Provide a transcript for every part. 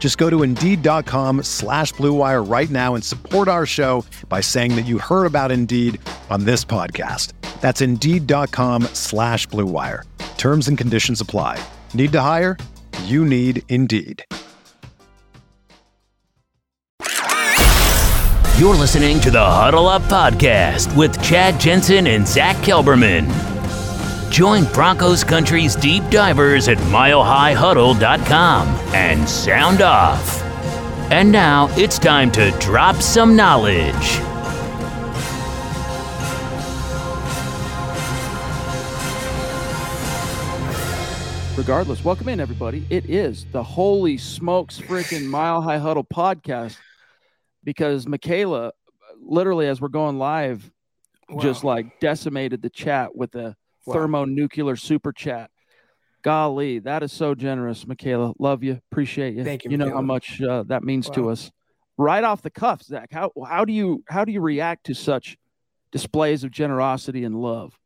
Just go to Indeed.com/Blue Wire right now and support our show by saying that you heard about Indeed on this podcast. That's Indeed.com/Blue Wire. Terms and conditions apply. Need to hire? You need Indeed. You're listening to the Huddle Up Podcast with Chad Jensen and Zach Kelberman. Join Broncos Country's deep divers at milehighhuddle.com and sound off. And now it's time to drop some knowledge. Regardless, welcome in, everybody. It is the Holy Smokes freaking Mile High Huddle podcast, because Michaela, literally as we're going live, just like decimated the chat with a thermonuclear super chat. Golly, that is so generous, Michaela. Love you. Appreciate you. Thank you. You know how much that means to us. Right off the cuff, Zach, how do you react to such displays of generosity and love?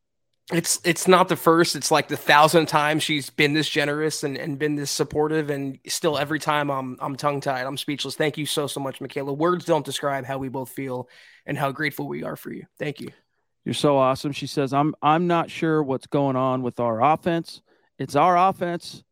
It's not the first. It's like the 1,000th time she's been this generous and been this supportive, and still every time I'm tongue-tied. I'm speechless. Thank you so much, Michaela. Words don't describe how we both feel and how grateful we are for you. Thank you. You're so awesome. She says, I'm not sure what's going on with our offense. It's our offense.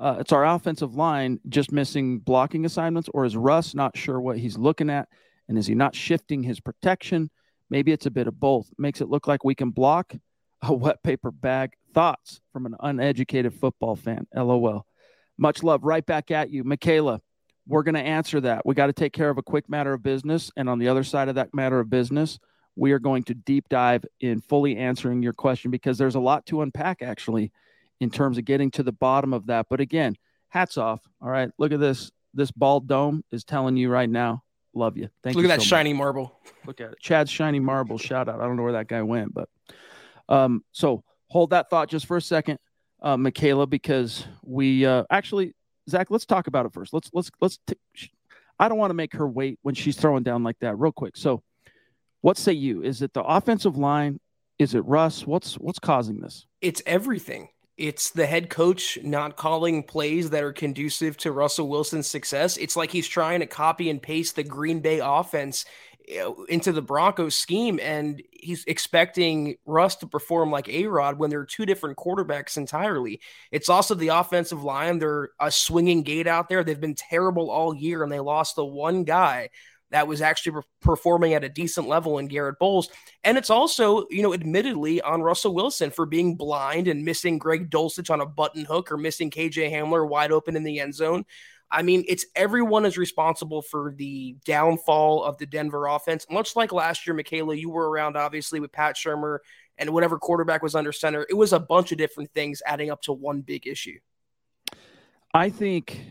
It's our offensive line just missing blocking assignments, or is Russ not sure what he's looking at, and is he not shifting his protection? Maybe it's a bit of both. Makes it look like we can block a wet paper bag. Thoughts from an uneducated football fan. LOL. Much love right back at you, Michaela. We're going to answer that. We got to take care of a quick matter of business, and on the other side of that matter of business, we are going to deep dive in fully answering your question, because there's a lot to unpack, actually, in terms of getting to the bottom of that. But again, hats off. All right, look at this. This bald dome is telling you right now, love you. Thank you. Look at that shiny marble. Look at it. Chad's shiny marble. Shout out. I don't know where that guy went, but so hold that thought just for a second, Michaela, because we actually, Zach, let's talk about it first. I don't want to make her wait when she's throwing down like that. Real quick. So, what say you? Is it the offensive line? Is it Russ? What's causing this? It's everything. It's the head coach not calling plays that are conducive to Russell Wilson's success. It's like he's trying to copy and paste the Green Bay offense into the Broncos scheme, and he's expecting Russ to perform like A-Rod when there are two different quarterbacks entirely. It's also the offensive line. They're a swinging gate out there. They've been terrible all year, and they lost the one guy that was actually performing at a decent level in Garrett Bowles. And it's also, admittedly on Russell Wilson for being blind and missing Greg Dulcich on a button hook, or missing KJ Hamler wide open in the end zone. I mean, everyone is responsible for the downfall of the Denver offense. Much like last year, Michaela, you were around, obviously, with Pat Shurmur and whatever quarterback was under center. It was a bunch of different things adding up to one big issue. I think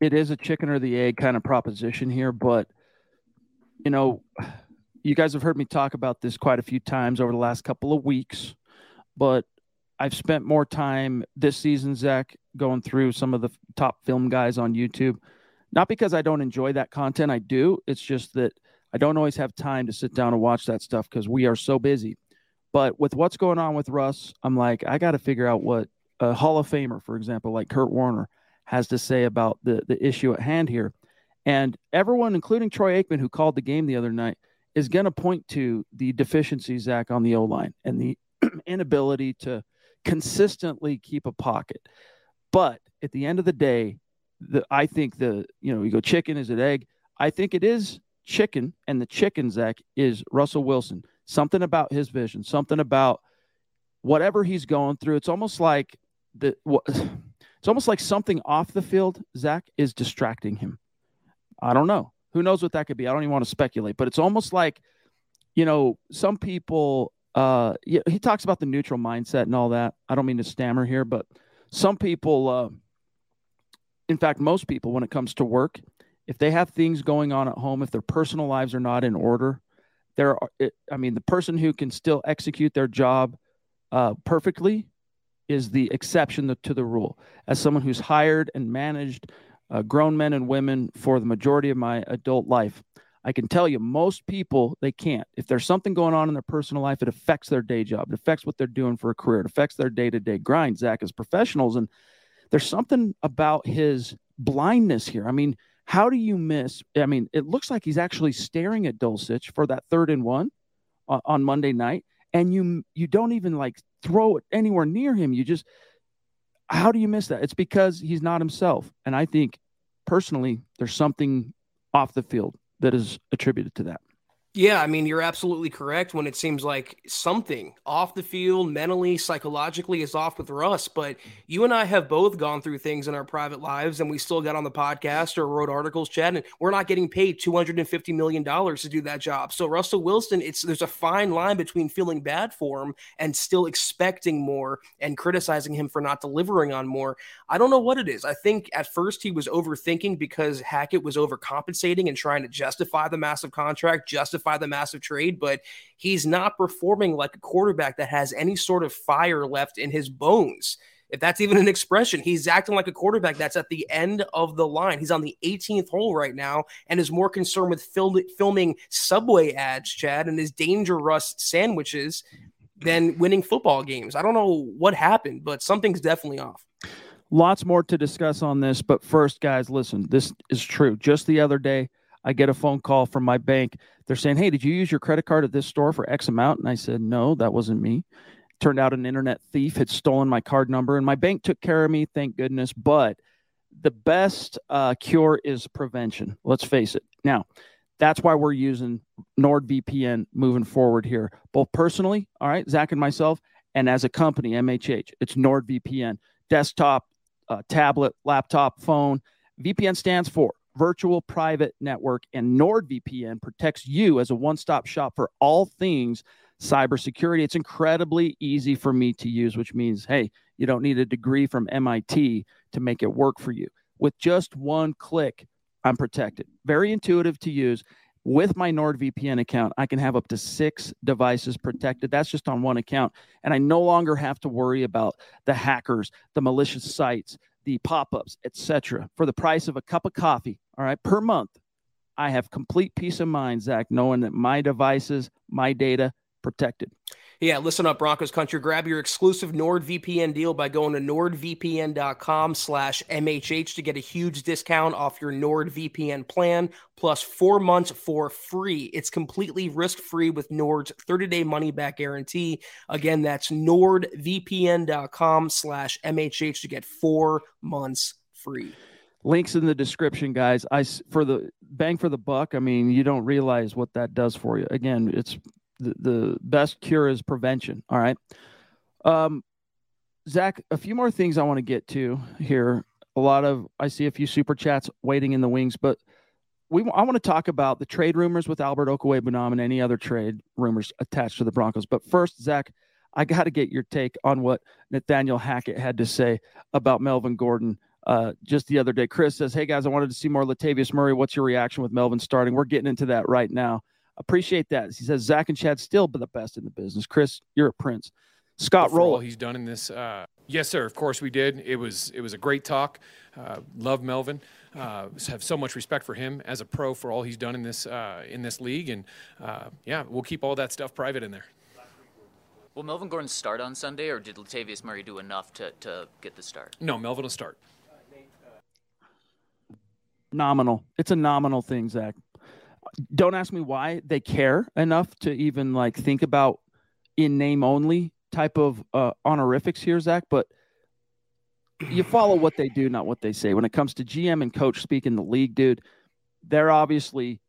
it is a chicken or the egg kind of proposition here, but you guys have heard me talk about this quite a few times over the last couple of weeks, but I've spent more time this season, Zach, going through some of the top film guys on YouTube. Not because I don't enjoy that content. I do. It's just that I don't always have time to sit down and watch that stuff because we are so busy. But with what's going on with Russ, I'm like, I got to figure out what a Hall of Famer, for example, like Kurt Warner, has to say about the issue at hand here. And everyone, including Troy Aikman, who called the game the other night, is going to point to the deficiencies, Zach, on the O-line and the inability to consistently keep a pocket. But at the end of the day, I think you go chicken, is it egg? I think it is chicken, and the chicken, Zach, is Russell Wilson. Something about his vision, something about whatever he's going through, it's almost like something off the field, Zach, is distracting him. I don't know. Who knows what that could be? I don't even want to speculate, but it's almost like, you know, some people, he talks about the neutral mindset and all that. I don't mean to stammer here, but some people, in fact, most people, when it comes to work, if they have things going on at home, if their personal lives are not in order, the person who can still execute their job perfectly is the exception to the rule. As someone who's hired and managed grown men and women for the majority of my adult life, I can tell you most people, they can't. If there's something going on in their personal life, it affects their day job. It affects what they're doing for a career. It affects their day-to-day grind, Zach, as professionals. And there's something about his blindness here. I mean, how do you miss? I mean, it looks like he's actually staring at Dulcich for that 3rd and 1 on Monday night. And you don't even like throw it anywhere near him. You just, how do you miss that? It's because he's not himself. And I think personally, there's something off the field that is attributed to that. Yeah, I mean, you're absolutely correct when it seems like something off the field, mentally, psychologically is off with Russ, but you and I have both gone through things in our private lives and we still got on the podcast or wrote articles, Chad, and we're not getting paid $250 million to do that job. So Russell Wilson, there's a fine line between feeling bad for him and still expecting more and criticizing him for not delivering on more. I don't know what it is. I think at first he was overthinking because Hackett was overcompensating and trying to justify the massive contract, justify the massive trade, but he's not performing like a quarterback that has any sort of fire left in his bones. If that's even an expression, he's acting like a quarterback that's at the end of the line. He's on the 18th hole right now and is more concerned with filming Subway ads, Chad, and his Danger Rust sandwiches than winning football games. I don't know what happened, but something's definitely off. Lots more to discuss on this, but first, guys, listen, this is true. Just the other day, I get a phone call from my bank. They're saying, hey, did you use your credit card at this store for X amount? And I said, no, that wasn't me. Turned out an internet thief had stolen my card number, and my bank took care of me, thank goodness. But the best cure is prevention. Let's face it. Now, that's why we're using NordVPN moving forward here, both personally, all right, Zach and myself, and as a company, MHH. It's NordVPN. Desktop, tablet, laptop, phone. VPN stands for Virtual Private Network, and NordVPN protects you as a one-stop shop for all things cybersecurity. It's incredibly easy for me to use, which means, hey, you don't need a degree from MIT to make it work for you. With just one click, I'm protected. Very intuitive to use. With my NordVPN account, I can have up to 6 devices protected. That's just on one account. And I no longer have to worry about the hackers, the malicious sites, the pop-ups, etc. For the price of a cup of coffee, all right, per month, I have complete peace of mind, Zach, knowing that my devices, my data, protected. Yeah, listen up, Broncos Country. Grab your exclusive NordVPN deal by going to nordvpn.com/MHH to get a huge discount off your NordVPN plan, plus 4 months for free. It's completely risk-free with Nord's 30-day money-back guarantee. Again, that's nordvpn.com/MHH to get 4 months free. Links in the description, guys. For the bang for the buck, I mean, you don't realize what that does for you. Again, it's the best cure is prevention. All right. Zach, a few more things I want to get to here. I see a few super chats waiting in the wings, but I want to talk about the trade rumors with Albert Okwuegbunam and any other trade rumors attached to the Broncos. But first, Zach, I got to get your take on what Nathaniel Hackett had to say about Melvin Gordon just the other day. Chris says, hey guys, I wanted to see more Latavius Murray. What's your reaction with Melvin starting? We're getting into that right now. Appreciate that. He says, Zach and Chad still be the best in the business. Chris, you're a prince. Scott Roll. He's done in this. Yes, sir. Of course we did. It was a great talk. Love Melvin. Have so much respect for him as a pro for all he's done in this league. And we'll keep all that stuff private in there. Will Melvin Gordon start on Sunday, or did Latavius Murray do enough to get the start? No, Melvin will start. Nominal. It's a nominal thing, Zach. Don't ask me why they care enough to even like think about in name only type of honorifics here, Zach, but you follow what they do, not what they say. When it comes to GM and coach speak in the league, dude, they're obviously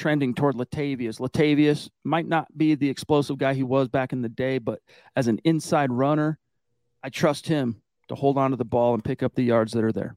trending toward Latavius. Latavius might not be the explosive guy he was back in the day, but as an inside runner, I trust him to hold on to the ball and pick up the yards that are there.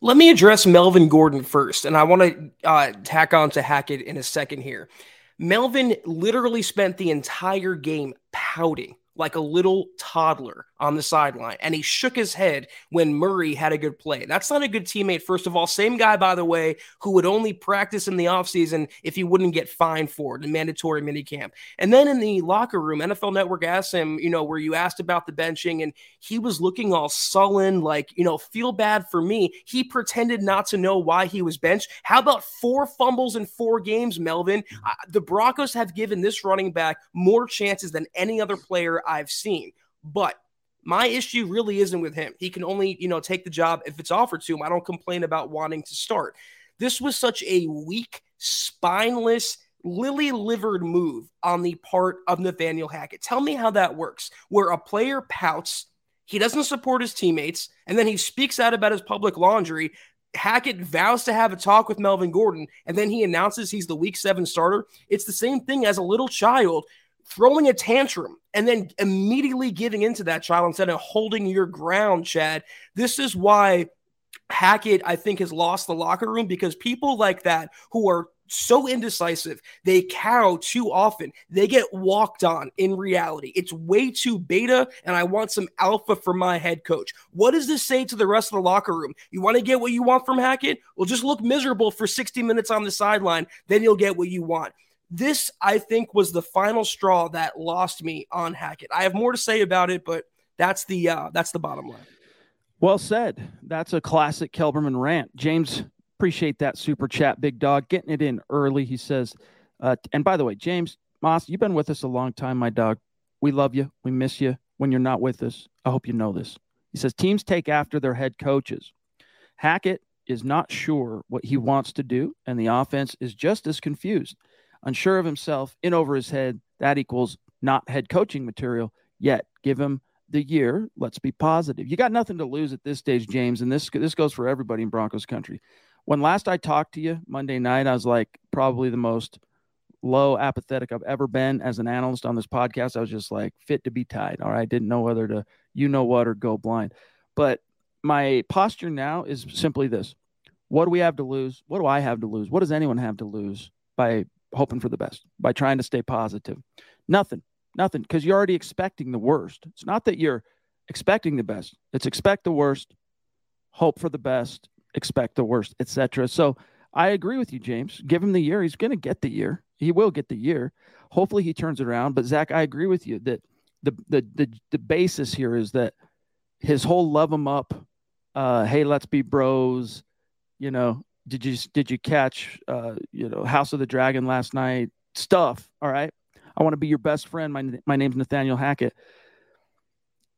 Let me address Melvin Gordon first, and I want to tack on to Hackett in a second here. Melvin literally spent the entire game pouting like a little toddler on the sideline, and he shook his head when Murray had a good play. That's not a good teammate, first of all. Same guy, by the way, who would only practice in the offseason if he wouldn't get fined for it in mandatory minicamp. And then in the locker room, NFL Network asked him, you know, were you asked about the benching? And he was looking all sullen, like, you know, feel bad for me. He pretended not to know why he was benched. How about 4 fumbles in 4 games, Melvin? The Broncos have given this running back more chances than any other player I've seen. But my issue really isn't with him. He can only, you know, take the job if it's offered to him. I don't complain about wanting to start. This was such a weak, spineless, lily-livered move on the part of Nathaniel Hackett. Tell me how that works, where a player pouts, he doesn't support his teammates, and then he speaks out about his public laundry. Hackett vows to have a talk with Melvin Gordon, and then he announces he's the Week 7 starter. It's the same thing as a little child throwing a tantrum and then immediately giving into that child instead of holding your ground, Chad. This is why Hackett, I think, has lost the locker room, because people like that who are so indecisive, they cow too often. They get walked on in reality. It's way too beta, and I want some alpha from my head coach. What does this say to the rest of the locker room? You want to get what you want from Hackett? Well, just look miserable for 60 minutes on the sideline, then you'll get what you want. This, I think, was the final straw that lost me on Hackett. I have more to say about it, but that's the bottom line. Well said. That's a classic Kelberman rant. James, appreciate that super chat, big dog. Getting it in early, he says. And by the way, James Moss, you've been with us a long time, my dog. We love you. We miss you when you're not with us. I hope you know this. He says, teams take after their head coaches. Hackett is not sure what he wants to do, and the offense is just as confused. Unsure of himself, in over his head, that equals not head coaching material yet. Give him the year. Let's be positive. You got nothing to lose at this stage, James, and this goes for everybody in Broncos country. When last I talked to you Monday night, I was like probably the most low, apathetic I've ever been as an analyst on this podcast. I was just like fit to be tied. All right. Didn't know whether to, you know what, or go blind. But my posture now is simply this. What do we have to lose? What do I have to lose? What does anyone have to lose by hoping for the best, by trying to stay positive? Nothing, because you're already expecting the worst. It's not that you're expecting the best. It's expect the worst, hope for the best, expect the worst, etc. So I agree with you, James. Give him the year. He's going to get the year. He will get the year. Hopefully he turns it around. But, Zach, I agree with you that the basis here is that his whole love him up, hey, let's be bros, you know, did you catch, you know, House of the Dragon last night stuff, all right? I want to be your best friend. My name's Nathaniel Hackett.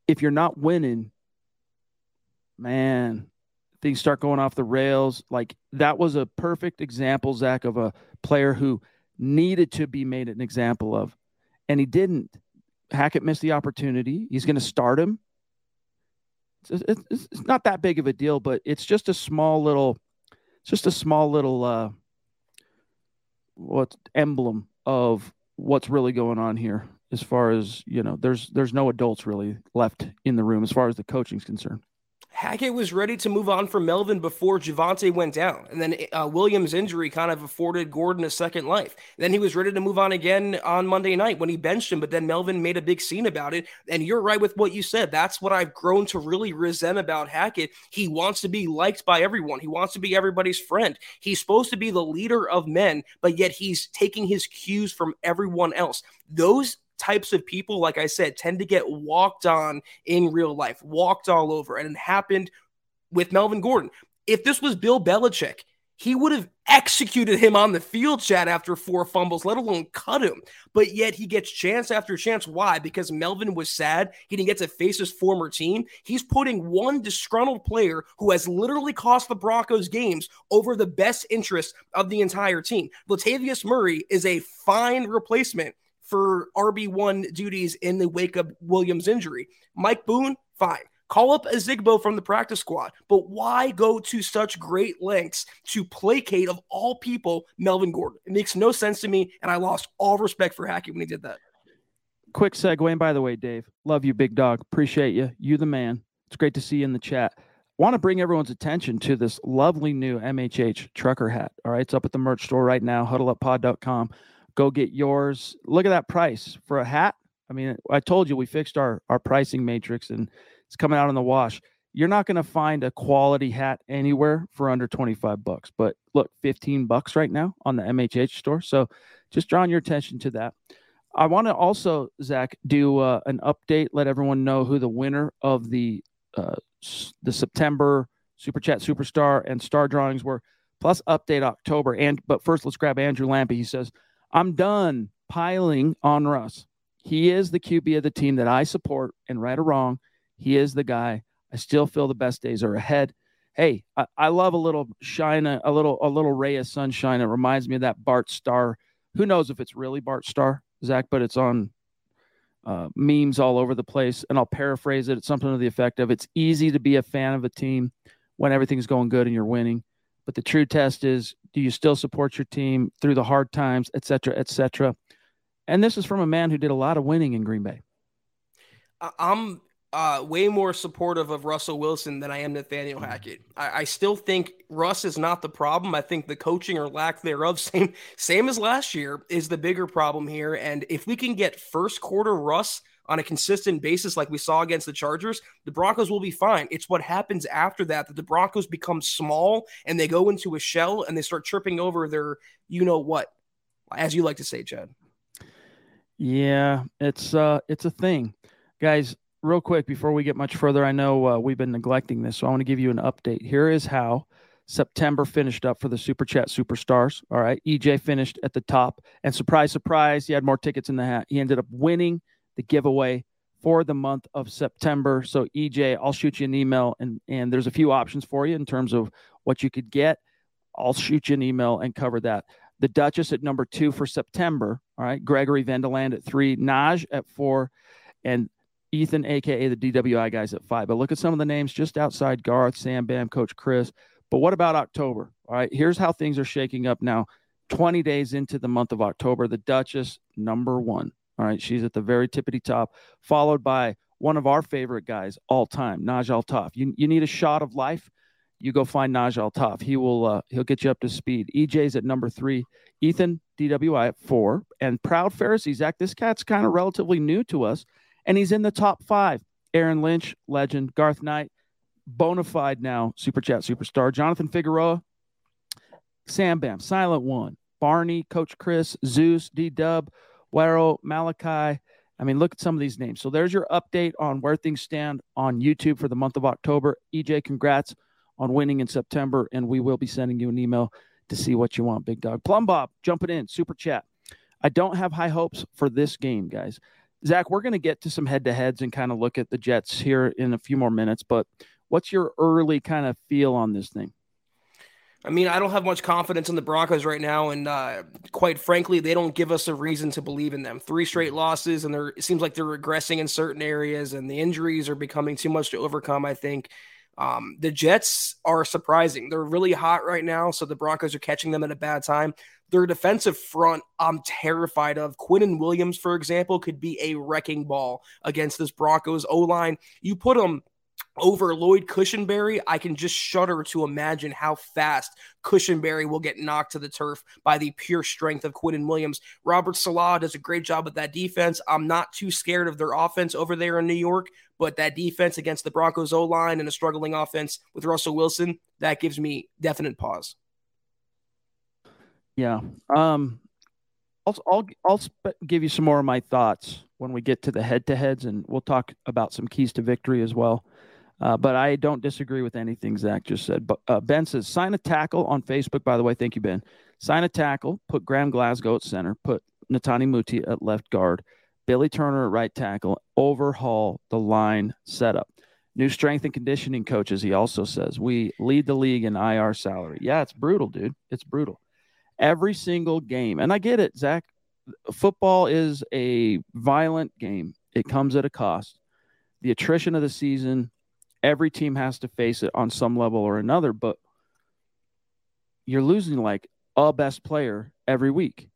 If you're not winning, man, things start going off the rails. Like, that was a perfect example, Zach, of a player who needed to be made an example of, and he didn't. Hackett missed the opportunity. He's going to start him. It's not that big of a deal, but it's just a small little, emblem of what's really going on here. As far as, you know, there's no adults really left in the room as far as the coaching's concerned. Hackett was ready to move on from Melvin before Javonte went down. And then Williams' injury kind of afforded Gordon a second life. Then he was ready to move on again on Monday night when he benched him, but then Melvin made a big scene about it. And you're right with what you said. That's what I've grown to really resent about Hackett. He wants to be liked by everyone. He wants to be everybody's friend. He's supposed to be the leader of men, but yet he's taking his cues from everyone else. Those types of people, like I said, tend to get walked on in real life, walked all over. And it happened with Melvin Gordon. If this was Bill Belichick, he would have executed him on the field, Chad, after 4 fumbles, let alone cut him. But yet he gets chance after chance. Why? Because Melvin was sad. He didn't get to face his former team. He's putting one disgruntled player who has literally cost the Broncos games over the best interest of the entire team. Latavius Murray is a fine replacement for RB1 duties in the wake of Williams' injury. Mike Boone, fine. Call up Ozigbo from the practice squad. But why go to such great lengths to placate, of all people, Melvin Gordon? It makes no sense to me, and I lost all respect for Hackett when he did that. Quick segue, and by the way, Dave, love you, big dog. Appreciate you. You the man. It's great to see you in the chat. Want to bring everyone's attention to this lovely new MHH trucker hat. All right, it's up at the merch store right now, huddleuppod.com. Go get yours. Look at that price for a hat. I mean, I told you we fixed our pricing matrix, and it's coming out in the wash. You're not going to find a quality hat anywhere for under $25. But look, $15 right now on the MHH store. So just drawing your attention to that. I want to also, Zach, do an update. Let everyone know who the winner of the September Super Chat Superstar and Star drawings were. Plus update October. But first, let's grab Andrew Lampy. He says, I'm done piling on Russ. He is the QB of the team that I support, and right or wrong, he is the guy. I still feel the best days are ahead. Hey, I love a little shine, a little ray of sunshine. It reminds me of that Bart Starr. Who knows if it's really Bart Starr, Zach, but it's on memes all over the place, and I'll paraphrase it. It's something to the effect of, it's easy to be a fan of a team when everything's going good and you're winning. But the true test is, do you still support your team through the hard times, et cetera, et cetera? And this is from a man who did a lot of winning in Green Bay. I'm way more supportive of Russell Wilson than I am Nathaniel Hackett. I still think Russ is not the problem. I think the coaching or lack thereof, same as last year, is the bigger problem here. And if we can get first quarter Russ on a consistent basis like we saw against the Chargers, the Broncos will be fine. It's what happens after that the Broncos become small and they go into a shell and they start tripping over their you-know-what, as you like to say, Chad. Yeah, it's a thing. Guys, real quick, before we get much further, I know we've been neglecting this, so I want to give you an update. Here is how September finished up for the Super Chat Superstars. All right, EJ finished at the top, and surprise, surprise, he had more tickets in the hat. He ended up winning the giveaway for the month of September. So EJ, I'll shoot you an email, and there's a few options for you in terms of what you could get. I'll shoot you an email and cover that. The Duchess at number 2 for September. All right. Gregory Vendeland at 3, Naj at 4, and Ethan, AKA the DWI guys at 5. But look at some of the names just outside: Garth, Sam Bam, Coach Chris. But what about October? All right. Here's how things are shaking up now. 20 days into the month of October, the Duchess number 1. All right, she's at the very tippity top, followed by one of our favorite guys all time, Naj Al-Taf. You need a shot of life? you go find Najee Altaf. He will he'll get you up to speed. EJ's at number 3. Ethan DWI at 4. And Proud Pharisee, Zach, this cat's kind of relatively new to us, and he's in the top 5. Aaron Lynch, legend. Garth Knight, bona fide now, Super Chat superstar. Jonathan Figueroa, Sam Bam, Silent One, Barney, Coach Chris, Zeus, D-Dub, Wero, Malachi. I mean, look at some of these names. So there's your update on where things stand on YouTube for the month of October. EJ, congrats on winning in September, and we will be sending you an email to see what you want, Big Dog. Plum Bob, jumping in, Super Chat. I don't have high hopes for this game, guys. Zach, we're going to get to some head-to-heads and kind of look at the Jets here in a few more minutes, but what's your early kind of feel on this thing? I mean, I don't have much confidence in the Broncos right now, and quite frankly, they don't give us a reason to believe in them. 3 straight losses, and it seems like they're regressing in certain areas, and the injuries are becoming too much to overcome, I think. The Jets are surprising. They're really hot right now, so the Broncos are catching them at a bad time. Their defensive front, I'm terrified of. Quinnen Williams, for example, could be a wrecking ball against this Broncos O-line. You put them over Lloyd Cushenberry, I can just shudder to imagine how fast Cushenberry will get knocked to the turf by the pure strength of Quinnen Williams. Robert Salah does a great job with that defense. I'm not too scared of their offense over there in New York, but that defense against the Broncos O-line and a struggling offense with Russell Wilson, that gives me definite pause. Yeah. I'll give you some more of my thoughts when we get to the head-to-heads, and we'll talk about some keys to victory as well. But I don't disagree with anything Zach just said. But Ben says, sign a tackle on Facebook, by the way. Thank you, Ben. Sign a tackle, put Graham Glasgow at center, put Natani Muti at left guard, Billy Turner at right tackle, overhaul the line setup. New strength and conditioning coaches, he also says. We lead the league in IR salary. Yeah, it's brutal, dude. It's brutal. Every single game. And I get it, Zach. Football is a violent game. It comes at a cost. The attrition of the season, every team has to face it on some level or another, but you're losing like a best player every week.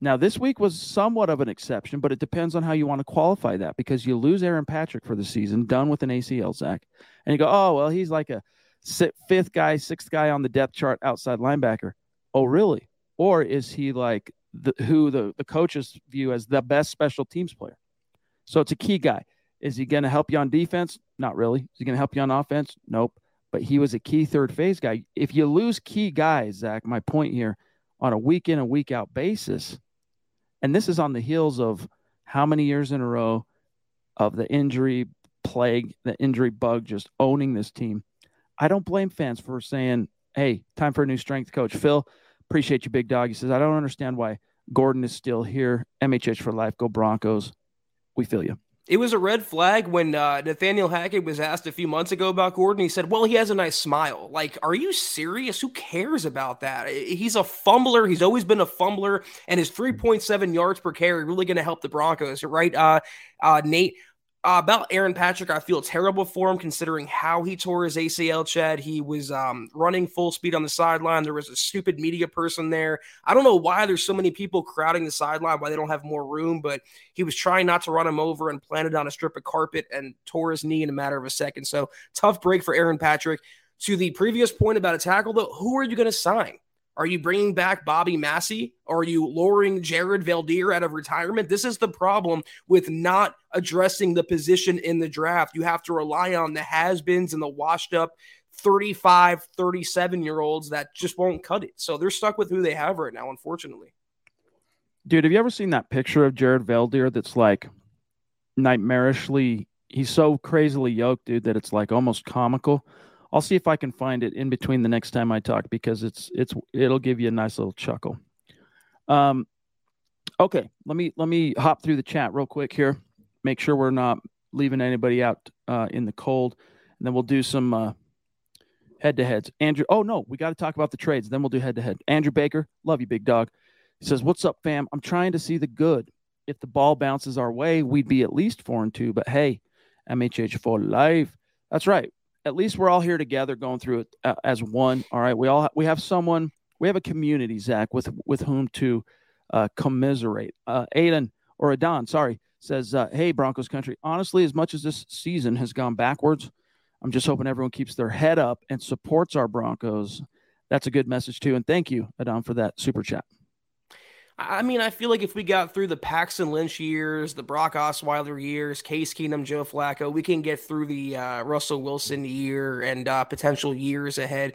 Now, this week was somewhat of an exception, but it depends on how you want to qualify that, because you lose Aaron Patrick for the season, done with an ACL, Zach. And you go, oh, well, he's like a sixth guy on the depth chart outside linebacker. Oh, really? Or is he like who the coaches view as the best special teams player? So it's a key guy. Is he going to help you on defense? Not really. Is he going to help you on offense? Nope. But he was a key third phase guy. If you lose key guys, Zach, my point here, on a week in and week out basis, and this is on the heels of how many years in a row of the injury plague, the injury bug just owning this team, I don't blame fans for saying, hey, time for a new strength coach. Phil, appreciate you, big dog. He says, I don't understand why Gordon is still here. MHH for life. Go Broncos. We feel you. It was a red flag when Nathaniel Hackett was asked a few months ago about Gordon. He said, well, he has a nice smile. Like, are you serious? Who cares about that? He's a fumbler. He's always been a fumbler. And his 3.7 yards per carry really going to help the Broncos, right, Nate? About Aaron Patrick, I feel terrible for him considering how he tore his ACL, Chad. He was running full speed on the sideline. There was a stupid media person there. I don't know why there's so many people crowding the sideline, why they don't have more room, but he was trying not to run him over and planted on a strip of carpet and tore his knee in a matter of a second. So tough break for Aaron Patrick. To the previous point about a tackle, though, who are you going to sign? Are you bringing back Bobby Massey? Are you lowering Jared Veldheer out of retirement? This is the problem with not addressing the position in the draft. You have to rely on the has-beens and the washed-up 35, 37-year-olds that just won't cut it. So they're stuck with who they have right now, unfortunately. Dude, have you ever seen that picture of Jared Veldheer that's like nightmarishly – he's so crazily yoked, dude, that it's like almost comical? I'll see if I can find it in between the next time I talk, because it'll give you a nice little chuckle. Okay, let me hop through the chat real quick here. Make sure we're not leaving anybody out in the cold, and then we'll do some head-to-heads. Andrew, oh no, we got to talk about the trades. Then we'll do head-to-head. Andrew Baker, love you, big dog. He says, "What's up, fam? I'm trying to see the good. If the ball bounces our way, we'd be at least 4-2. But hey, MHH for life. That's right." At least we're all here together going through it as one. All right. We have a community, Zach, with whom to commiserate. Adon says, hey, Broncos country, honestly, as much as this season has gone backwards, I'm just hoping everyone keeps their head up and supports our Broncos. That's a good message too. And thank you, Adam, for that super chat. I mean, I feel like if we got through the Paxton Lynch years, the Brock Osweiler years, Case Keenum, Joe Flacco, we can get through the Russell Wilson year and potential years ahead.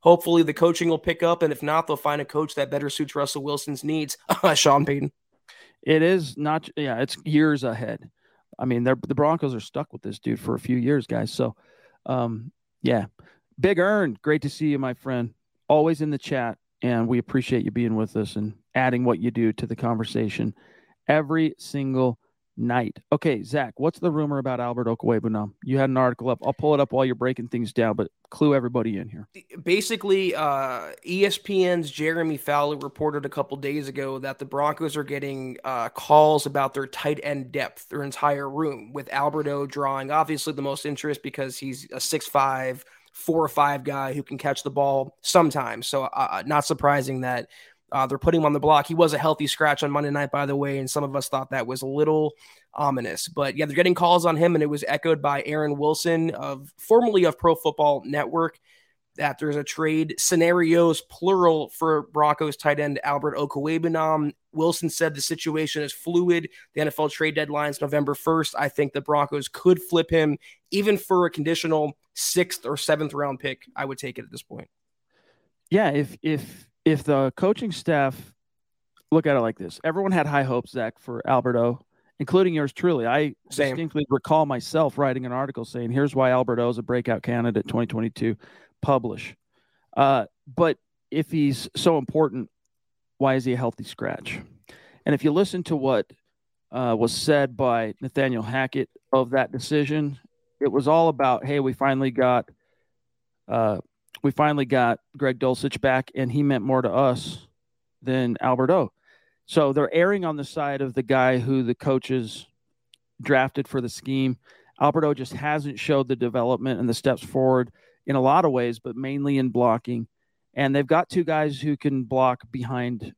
Hopefully the coaching will pick up, and if not, they'll find a coach that better suits Russell Wilson's needs. Sean Payton. It is not – yeah, it's years ahead. I mean, the Broncos are stuck with this dude for a few years, guys. So, yeah. Big Earn, great to see you, my friend. Always in the chat, and we appreciate you being with us and adding what you do to the conversation every single night. Okay, Zach, what's the rumor about Albert Okwuegbunam? You had an article up. I'll pull it up while you're breaking things down, but clue everybody in here. Basically, ESPN's Jeremy Fowler reported a couple days ago that the Broncos are getting calls about their tight end depth, their entire room, with Albert O drawing obviously the most interest because he's a 6'5", 4'5" guy who can catch the ball sometimes. So not surprising that they're putting him on the block. He was a healthy scratch on Monday night, by the way, and some of us thought that was a little ominous. But, yeah, they're getting calls on him, and it was echoed by Aaron Wilson, formerly of Pro Football Network, that there's a trade scenarios, plural, for Broncos tight end Albert Okwuegbunam. Wilson said the situation is fluid. The NFL trade deadline is November 1st. I think the Broncos could flip him, even for a conditional 6th or 7th round pick. I would take it at this point. Yeah, If the coaching staff look at it like this, everyone had high hopes, Zach, for Albert O, including yours truly. I distinctly recall myself writing an article saying, here's why Albert O is a breakout candidate 2022, publish. But if he's so important, why is he a healthy scratch? And if you listen to what was said by Nathaniel Hackett of that decision, it was all about, hey, we finally got Greg Dulcich back, and he meant more to us than Albert O. So they're erring on the side of the guy who the coaches drafted for the scheme. Albert O just hasn't showed the development and the steps forward in a lot of ways, but mainly in blocking. And they've got two guys who can block behind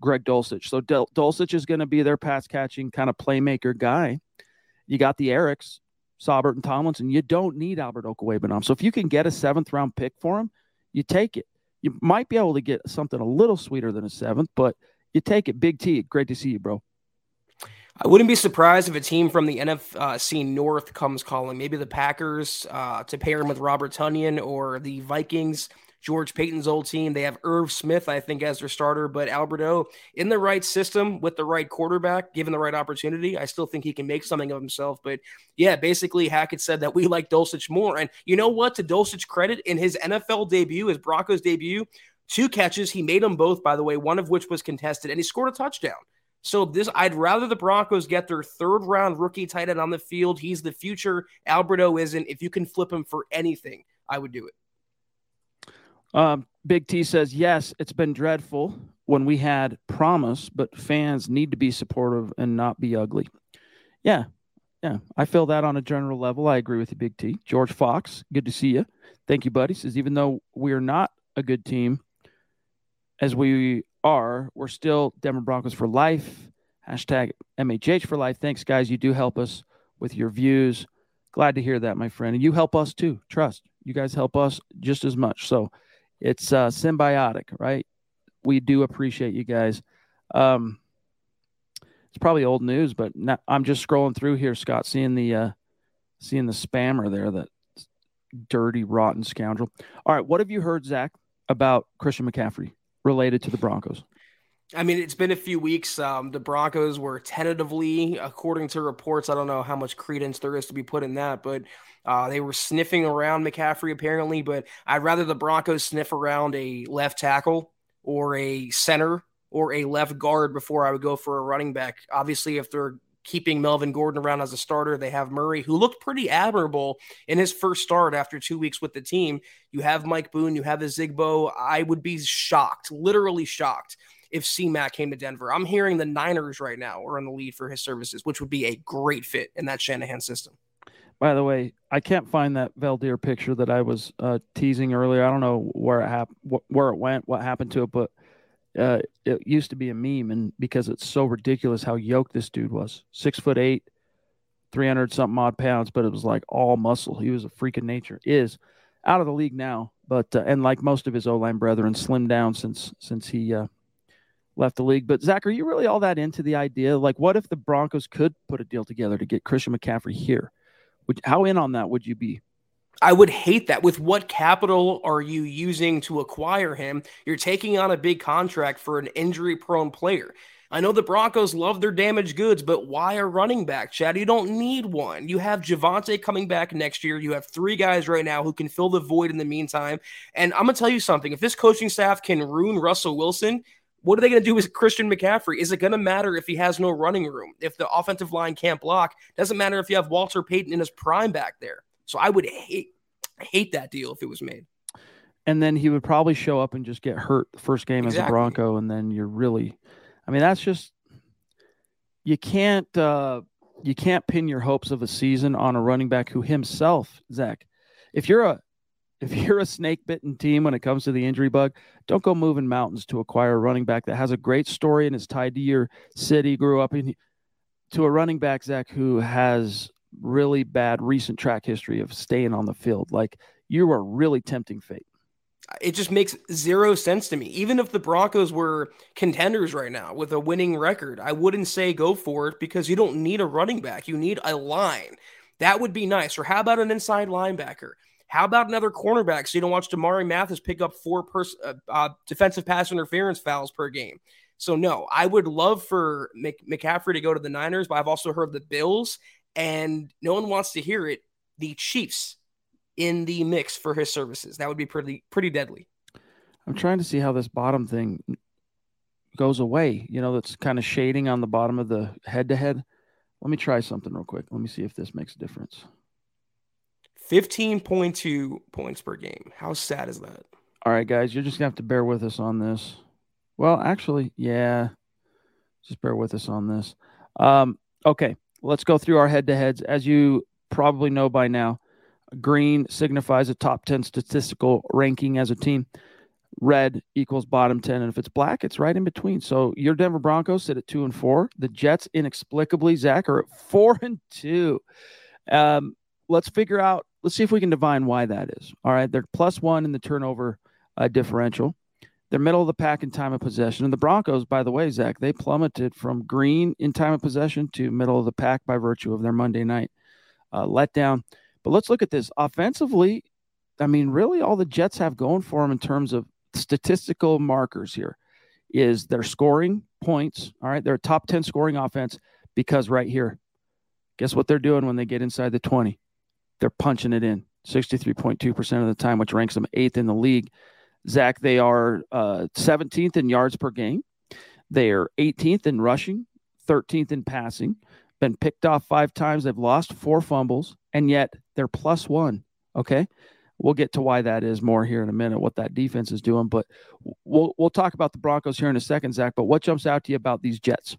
Greg Dulcich. So Dulcich is going to be their pass-catching kind of playmaker guy. You got the Erics, Saubert and Tomlinson. You don't need Albert Okwuegbunam. So if you can get a 7th round pick for him, you take it. You might be able to get something a little sweeter than a 7th, but you take it. Big T, great to see you, bro. I wouldn't be surprised if a team from the NFC North comes calling, maybe the Packers to pair him with Robert Tonyan, or the Vikings, George Payton's old team. They have Irv Smith, I think, as their starter, but Albert O, in the right system with the right quarterback, given the right opportunity, I still think he can make something of himself. But yeah, basically Hackett said that we like Dulcich more. And you know what? To Dulcich's credit, in his NFL debut, his Broncos debut, 2 catches, he made them both, by the way, one of which was contested, and he scored a touchdown. So I'd rather the Broncos get their 3rd round rookie tight end on the field. He's the future. Albert O isn't. If you can flip him for anything, I would do it. Big T says, yes, it's been dreadful when we had promise, but fans need to be supportive and not be ugly. Yeah. I feel that on a general level. I agree with you, Big T. George Fox, good to see you. Thank you, buddy. Says, even though we're not a good team as we are, we're still Denver Broncos for life. Hashtag MHH for life. Thanks, guys. You do help us with your views. Glad to hear that, my friend. And you help us too. Trust. You guys help us just as much. So, it's symbiotic, right? We do appreciate you guys. It's probably old news, but I'm just scrolling through here, Scott, seeing the spammer there, that dirty, rotten scoundrel. All right, what have you heard, Zach, about Christian McCaffrey related to the Broncos? I mean, it's been a few weeks. The Broncos were tentatively, according to reports, I don't know how much credence there is to be put in that, but they were sniffing around McCaffrey apparently. But I'd rather the Broncos sniff around a left tackle or a center or a left guard before I would go for a running back. Obviously, if they're keeping Melvin Gordon around as a starter. They have Murray, who looked pretty admirable in his first start after 2 weeks with the team. You have Mike Boone, you have Ozigbo. I would be shocked, literally shocked, if C-Mac came to Denver. I'm hearing the Niners right now are in the lead for his services, which would be a great fit in that Shanahan system. By the way, I can't find that Veldheer picture that I was teasing earlier. I don't know where it went, what happened to it, but it used to be a meme, and because it's so ridiculous how yoked this dude was. 6'8", 300-something-odd pounds, but it was like all muscle. He was a freak of nature. Is out of the league now, but and like most of his O-line brethren, slimmed down since he left the league. But, Zach, are you really all that into the idea? Like, what if the Broncos could put a deal together to get Christian McCaffrey here? How in on that would you be? I would hate that. With what capital are you using to acquire him? You're taking on a big contract for an injury-prone player. I know the Broncos love their damaged goods, but why a running back, Chad? You don't need one. You have Javonte coming back next year. You have three guys right now who can fill the void in the meantime. And I'm going to tell you something. If this coaching staff can ruin Russell Wilson, what are they going to do with Christian McCaffrey? Is it going to matter if he has no running room? If the offensive line can't block, doesn't matter if you have Walter Payton in his prime back there. So I would hate that deal if it was made. And then he would probably show up and just get hurt the first game as a Bronco, and then you're really – I mean, that's just – you can't pin your hopes of a season on a running back who himself, Zach, if you're a snake-bitten team when it comes to the injury bug, don't go moving mountains to acquire a running back that has a great story and is tied to your city, grew up in, to a running back, Zach, who has really bad recent track history of staying on the field. Like, you are really tempting fate. It just makes zero sense to me. Even if the Broncos were contenders right now with a winning record, I wouldn't say go for it because you don't need a running back. You need a line. That would be nice. Or how about an inside linebacker? How about another cornerback so you don't watch Damari Mathis pick up four defensive pass interference fouls per game? So, no, I would love for McCaffrey to go to the Niners, but I've also heard the Bills, and no one wants to hear it, the Chiefs in the mix for his services. That would be pretty deadly. I'm trying to see how this bottom thing goes away. You know, that's kind of shading on the bottom of the head-to-head. Let me try something real quick. Let me see if this makes a difference. 15.2 points per game. How sad is that? All right, guys, you're just going to have to bear with us on this. Well, actually, yeah, just bear with us on this. Okay, let's go through our head-to-heads. As you probably know by now, green signifies a top 10 statistical ranking as a team. Red equals bottom 10, and if it's black, it's right in between. So your Denver Broncos sit at 2-4. The Jets, inexplicably, Zach, are at 4-2. Let's see if we can divine why that is. All right, they're +1 in the turnover differential. They're middle of the pack in time of possession. And the Broncos, by the way, Zach, they plummeted from green in time of possession to middle of the pack by virtue of their Monday night letdown. But let's look at this. Offensively, I mean, really all the Jets have going for them in terms of statistical markers here is their scoring points. All right, they're a top 10 scoring offense because right here, guess what they're doing when they get inside the 20? They're punching it in 63.2% of the time, which ranks them 8th in the league. Zach, they are 17th in yards per game. They are 18th in rushing, 13th in passing. Been picked off 5 times. They've lost 4 fumbles, and yet they're +1. Okay, we'll get to why that is more here in a minute, what that defense is doing. But we'll talk about the Broncos here in a second, Zach. But what jumps out to you about these Jets?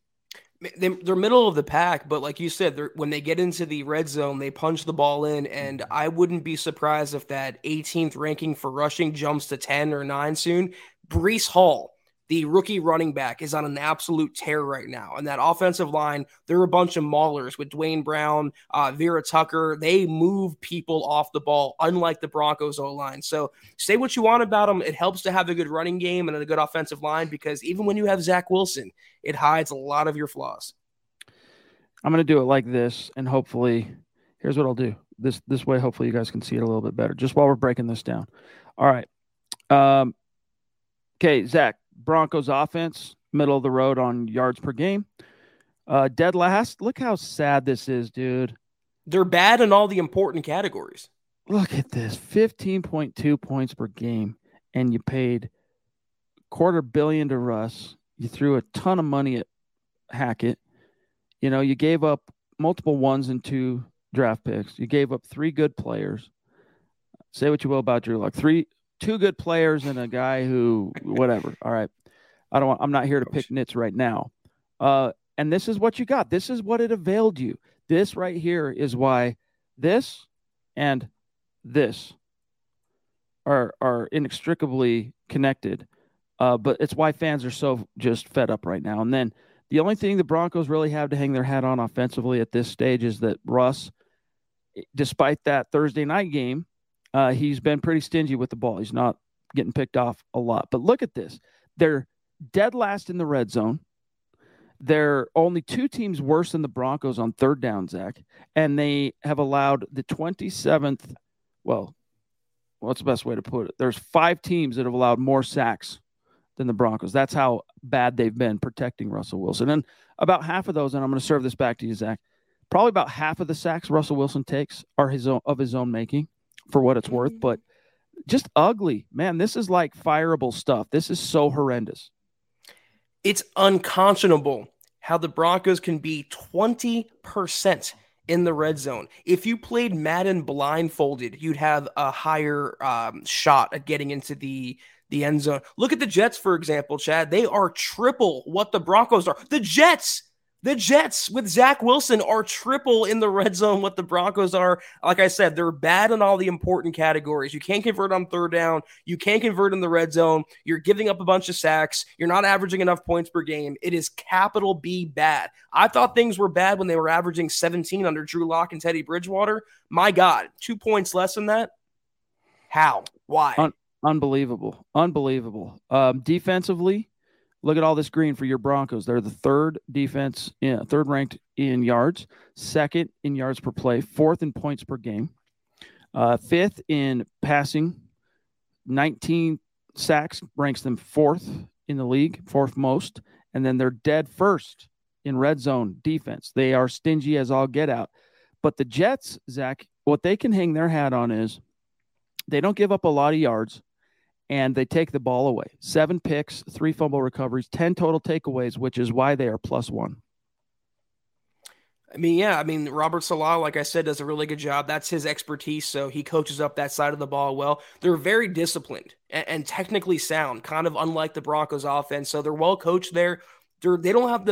They're middle of the pack, but like you said, when they get into the red zone, they punch the ball in, and I wouldn't be surprised if that 18th ranking for rushing jumps to 10 or 9 soon. Breece Hall, the rookie running back, is on an absolute tear right now, and that offensive line, they're a bunch of maulers with Dwayne Brown, Vera Tucker. They move people off the ball, unlike the Broncos O-line. So say what you want about them. It helps to have a good running game and a good offensive line because even when you have Zach Wilson, it hides a lot of your flaws. I'm going to do it like this, and hopefully – here's what I'll do. This way, hopefully you guys can see it a little bit better just while we're breaking this down. All right. Okay, Zach. Broncos offense, middle of the road on yards per game. Dead last. Look how sad this is, dude. They're bad in all the important categories. Look at this. 15.2 points per game, and you paid $250 million to Russ. You threw a ton of money at Hackett. You know, you gave up multiple 1s and 2 draft picks. You gave up 3 good players. Say what you will about Drew Lock. 2 good players and a guy who, whatever. All right. I'm not here to pick nits right now. And this is what you got. This is what it availed you. This right here is why this and this are inextricably connected. But it's why fans are so just fed up right now. And then the only thing the Broncos really have to hang their hat on offensively at this stage is that Russ, despite that Thursday night game, he's been pretty stingy with the ball. He's not getting picked off a lot. But look at this. They're dead last in the red zone. They're only 2 teams worse than the Broncos on third down, Zach. And they have allowed the 27th. Well, what's the best way to put it? There's 5 teams that have allowed more sacks than the Broncos. That's how bad they've been protecting Russell Wilson. And about half of those, and I'm going to serve this back to you, Zach, probably about half of the sacks Russell Wilson takes are his own making, for what it's worth. But just ugly, man. This is like fireable stuff. This is so horrendous. It's unconscionable how the Broncos can be 20% in the red zone. If you played Madden blindfolded, you'd have a higher shot at getting into the end zone. Look at the Jets, for example, Chad. They are triple what the Broncos are. The Jets with Zach Wilson are triple in the red zone what the Broncos are. Like I said, they're bad in all the important categories. You can't convert on third down. You can't convert in the red zone. You're giving up a bunch of sacks. You're not averaging enough points per game. It is capital B bad. I thought things were bad when they were averaging 17 under Drew Lock and Teddy Bridgewater. My God, 2 points less than that? How? Why? Unbelievable. Defensively, look at all this green for your Broncos. They're the third ranked in yards, second in yards per play, fourth in points per game, fifth in passing, 19 sacks ranks them fourth in the league, fourth most, and then they're dead first in red zone defense. They are stingy as all get out. But the Jets, Zach, what they can hang their hat on is they don't give up a lot of yards. And they take the ball away. 7 picks, 3 fumble recoveries, 10 total takeaways, which is why they are +1. I mean, Robert Salah, like I said, does a really good job. That's his expertise, so he coaches up that side of the ball well. They're very disciplined and technically sound, kind of unlike the Broncos offense. So they're well coached there. They don't have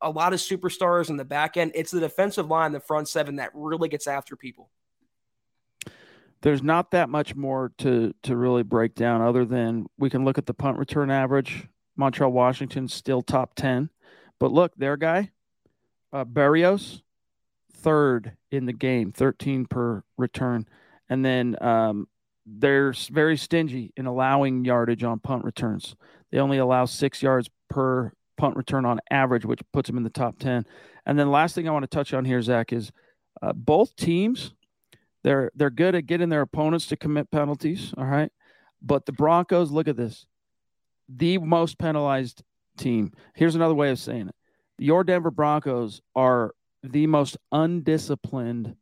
a lot of superstars in the back end. It's the defensive line, the front 7, that really gets after people. There's not that much more to really break down other than we can look at the punt return average. Montrell Washington's still top 10. But look, their guy, Berrios, third in the game, 13 per return. And then they're very stingy in allowing yardage on punt returns. They only allow 6 yards per punt return on average, which puts them in the top 10. And then last thing I want to touch on here, Zach, is both teams – They're good at getting their opponents to commit penalties, all right? But the Broncos, look at this, the most penalized team. Here's another way of saying it. Your Denver Broncos are the most undisciplined,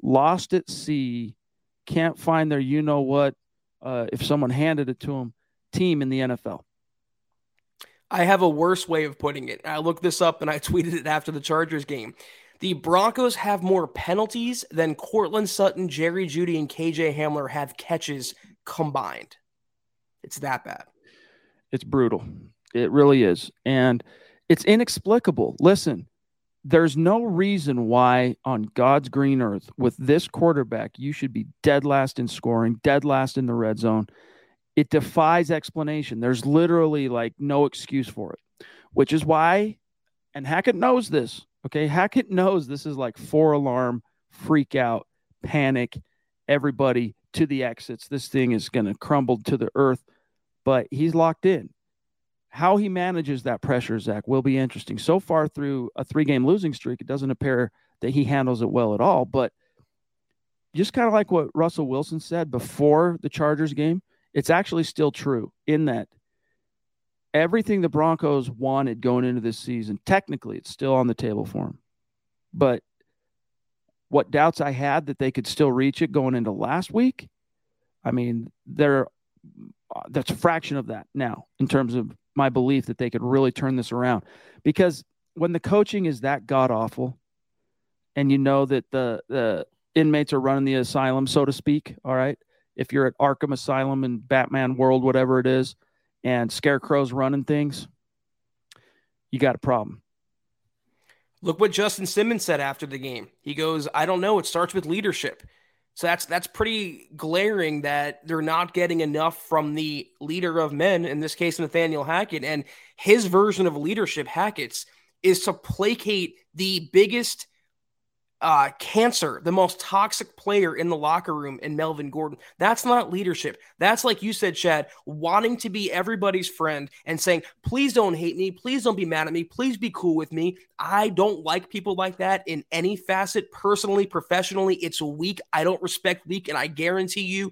lost at sea, can't find their you-know-what, if someone handed it to them, team in the NFL. I have a worse way of putting it. I looked this up, and I tweeted it after the Chargers game. The Broncos have more penalties than Courtland Sutton, Jerry Jeudy, and KJ Hamler have catches combined. It's that bad. It's brutal. It really is. And it's inexplicable. Listen, there's no reason why on God's green earth with this quarterback, you should be dead last in scoring, dead last in the red zone. It defies explanation. There's literally like no excuse for it, which is why, and Hackett knows this. Okay, Hackett knows this is like 4-alarm, freak out, panic, everybody to the exits. This thing is going to crumble to the earth, but he's locked in. How he manages that pressure, Zach, will be interesting. So far through a 3-game losing streak, it doesn't appear that he handles it well at all, but just kind of like what Russell Wilson said before the Chargers game, it's actually still true in that everything the Broncos wanted going into this season, technically, it's still on the table for them. But what doubts I had that they could still reach it going into last week, I mean, that's a fraction of that now in terms of my belief that they could really turn this around. Because when the coaching is that god awful, and you know that the inmates are running the asylum, so to speak. All right. If you're at Arkham Asylum and Batman World, whatever it is, and Scarecrow's running things, you got a problem. Look what Justin Simmons said after the game. He goes, I don't know. It starts with leadership. So that's pretty glaring that they're not getting enough from the leader of men, in this case, Nathaniel Hackett. And his version of leadership, Hackett's, is to placate the biggest cancer, the most toxic player in the locker room in Melvin Gordon. That's not leadership. That's, like you said, Chad, wanting to be everybody's friend and saying, please don't hate me. Please don't be mad at me. Please be cool with me. I don't like people like that in any facet, personally, professionally. It's weak. I don't respect weak. And I guarantee you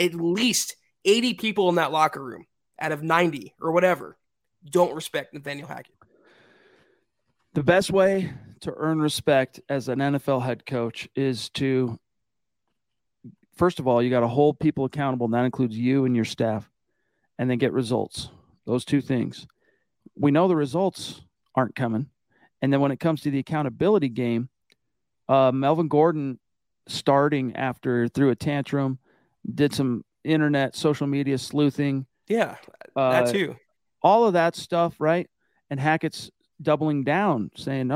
at least 80 people in that locker room out of 90 or whatever don't respect Nathaniel Hackett. The best way to earn respect as an NFL head coach is to, first of all, you got to hold people accountable. And that includes you and your staff, and then get results. Those two things. We know the results aren't coming. And then when it comes to the accountability game, Melvin Gordon starting after threw a tantrum, did some internet, social media sleuthing. Yeah, that too. All of that stuff, right? And Hackett's doubling down, saying,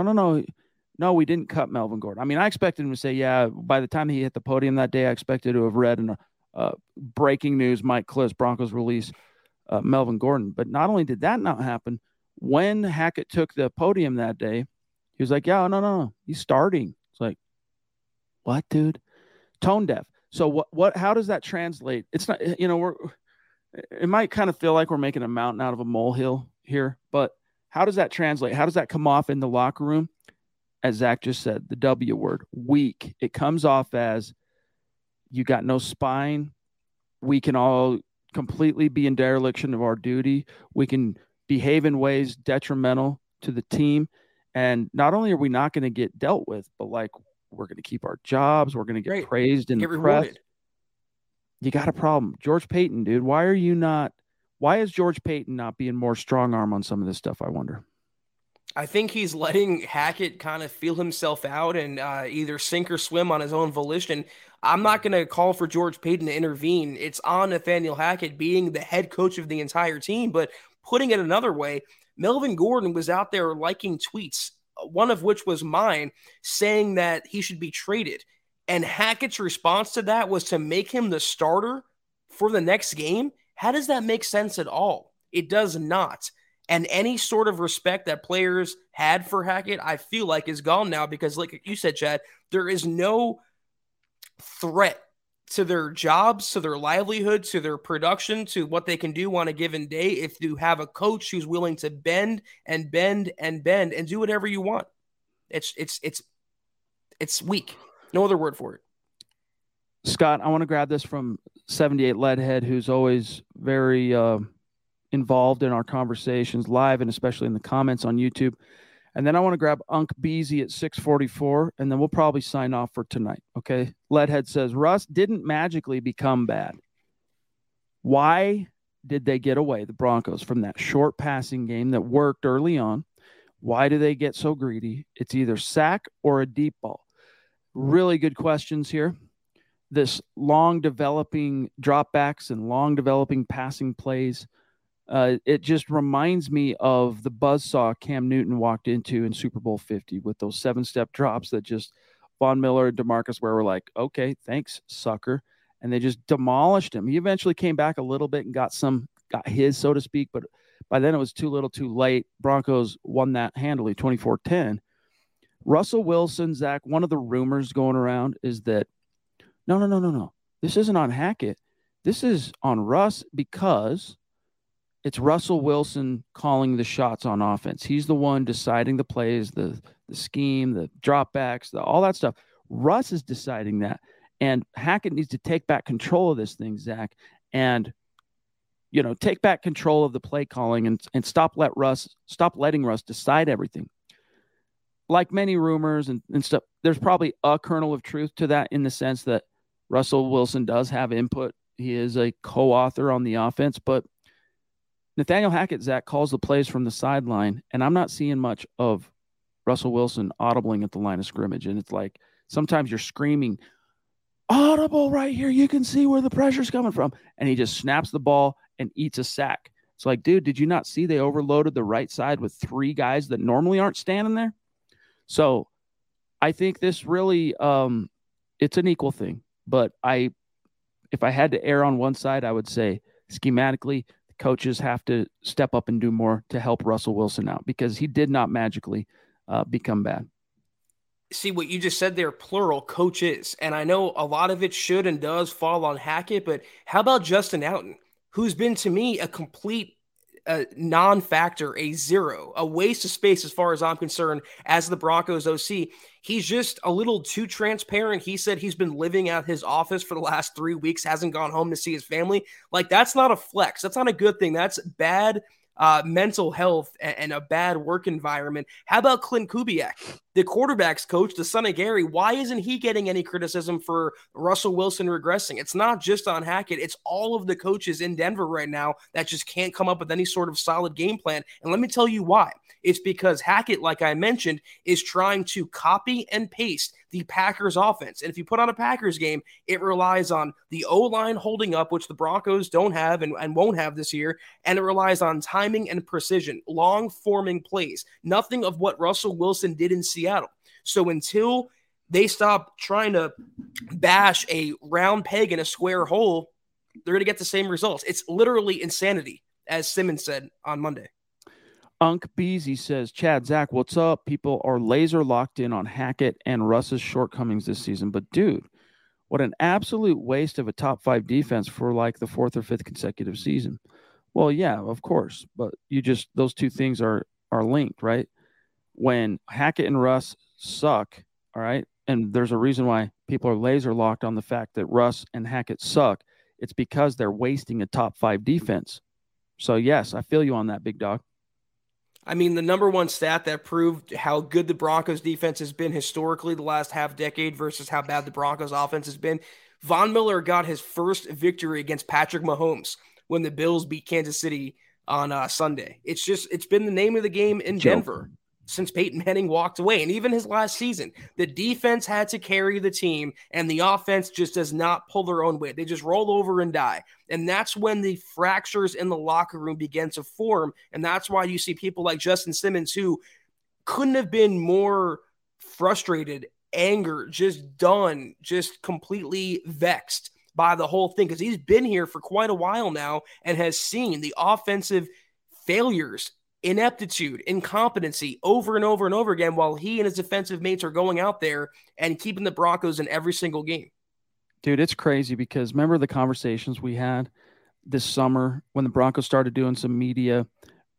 no, we didn't cut Melvin Gordon. I mean, I expected him to say, yeah, by the time he hit the podium that day, I expected to have read in breaking news, Mike Kliss, Broncos release Melvin Gordon. But not only did that not happen, when Hackett took the podium that day, he was like, yeah, no, he's starting. It's like, what, dude? Tone deaf. So what, how does that translate? It's not, it might kind of feel like we're making a mountain out of a molehill here, but how does that translate? How does that come off in the locker room? As Zach just said, the W word, weak. It comes off as you got no spine. We can all completely be in dereliction of our duty. We can behave in ways detrimental to the team. And not only are we not going to get dealt with, but like we're going to keep our jobs. We're going to get praised and rewarded. You got a problem. George Payton, dude, why is George Payton not being more strong arm on some of this stuff, I wonder? I think he's letting Hackett kind of feel himself out and either sink or swim on his own volition. I'm not going to call for George Payton to intervene. It's on Nathaniel Hackett being the head coach of the entire team. But putting it another way, Melvin Gordon was out there liking tweets, one of which was mine, saying that he should be traded. And Hackett's response to that was to make him the starter for the next game. How does that make sense at all? It does not. And any sort of respect that players had for Hackett, I feel like, is gone now because, like you said, Chad, there is no threat to their jobs, to their livelihood, to their production, to what they can do on a given day if you have a coach who's willing to bend and do whatever you want. It's weak. No other word for it. Scott, I want to grab this from 78 Leadhead, who's always very involved in our conversations live and especially in the comments on YouTube. And then I want to grab Unc Beezy at 644, and then we'll probably sign off for tonight, okay? Leadhead says, Russ didn't magically become bad. Why did they get away, the Broncos, from that short passing game that worked early on? Why do they get so greedy? It's either sack or a deep ball. Really good questions here. This long developing dropbacks and long developing passing plays. It just reminds me of the buzzsaw Cam Newton walked into in Super Bowl 50 with those 7-step drops that just Von Miller and DeMarcus Ware were like, okay, thanks, sucker. And they just demolished him. He eventually came back a little bit and got his, so to speak. But by then it was too little too late. Broncos won that handily, 24-10. Russell Wilson, Zach, one of the rumors going around is that No. This isn't on Hackett. This is on Russ because it's Russell Wilson calling the shots on offense. He's the one deciding the plays, the scheme, the dropbacks, all that stuff. Russ is deciding that. And Hackett needs to take back control of this thing, Zach, and take back control of the play calling and stop letting Russ decide everything. Like many rumors and stuff, there's probably a kernel of truth to that in the sense that Russell Wilson does have input. He is a co-author on the offense, but Nathaniel Hackett, Zach, calls the plays from the sideline, and I'm not seeing much of Russell Wilson audibling at the line of scrimmage. And it's like sometimes you're screaming, audible right here. You can see where the pressure's coming from. And he just snaps the ball and eats a sack. It's like, dude, did you not see they overloaded the right side with three guys that normally aren't standing there? So I think this really it's an equal thing. But if I had to err on one side, I would say schematically, the coaches have to step up and do more to help Russell Wilson out because he did not magically become bad. See what you just said there, plural coaches. And I know a lot of it should and does fall on Hackett, but how about Justin Outten, who's been to me a complete non-factor, a zero, a waste of space as far as I'm concerned as the Broncos OC. He's just a little too transparent. He said he's been living at his office for the last 3 weeks, hasn't gone home to see his family. Like, that's not a flex. That's not a good thing. That's bad mental health and a bad work environment. How about Clint Kubiak, the quarterback's coach, the son of Gary? Why isn't he getting any criticism for Russell Wilson regressing? It's not just on Hackett. It's all of the coaches in Denver right now that just can't come up with any sort of solid game plan. And let me tell you why. It's because Hackett, like I mentioned, is trying to copy and paste the Packers offense. And if you put on a Packers game, it relies on the O-line holding up, which the Broncos don't have and won't have this year. And it relies on timing and precision, long forming plays, nothing of what Russell Wilson did in Seattle. So until they stop trying to bash a round peg in a square hole, they're going to get the same results. It's literally insanity, as Simmons said on Monday. Unc Beasy says, Chad, Zach, what's up? People are laser locked in on Hackett and Russ's shortcomings this season. But, dude, what an absolute waste of a top-five defense for, like, the fourth or fifth consecutive season. Well, yeah, of course. But you just – those two things are linked, right? When Hackett and Russ suck, all right, and there's a reason why people are laser locked on the fact that Russ and Hackett suck, it's because they're wasting a top-five defense. So, yes, I feel you on that, big dog. I mean, the number one stat that proved how good the Broncos defense has been historically the last half decade versus how bad the Broncos offense has been. Von Miller got his first victory against Patrick Mahomes when the Bills beat Kansas City on Sunday. It's been the name of the game in Denver since Peyton Manning walked away. And even his last season, the defense had to carry the team and the offense just does not pull their own weight. They just roll over and die. And that's when the fractures in the locker room begin to form. And that's why you see people like Justin Simmons, who couldn't have been more frustrated, angered, just done, just completely vexed by the whole thing. Because he's been here for quite a while now and has seen the offensive failures, ineptitude, incompetency over and over and over again while he and his defensive mates are going out there and keeping the Broncos in every single game. Dude, it's crazy because remember the conversations we had this summer when the Broncos started doing some media,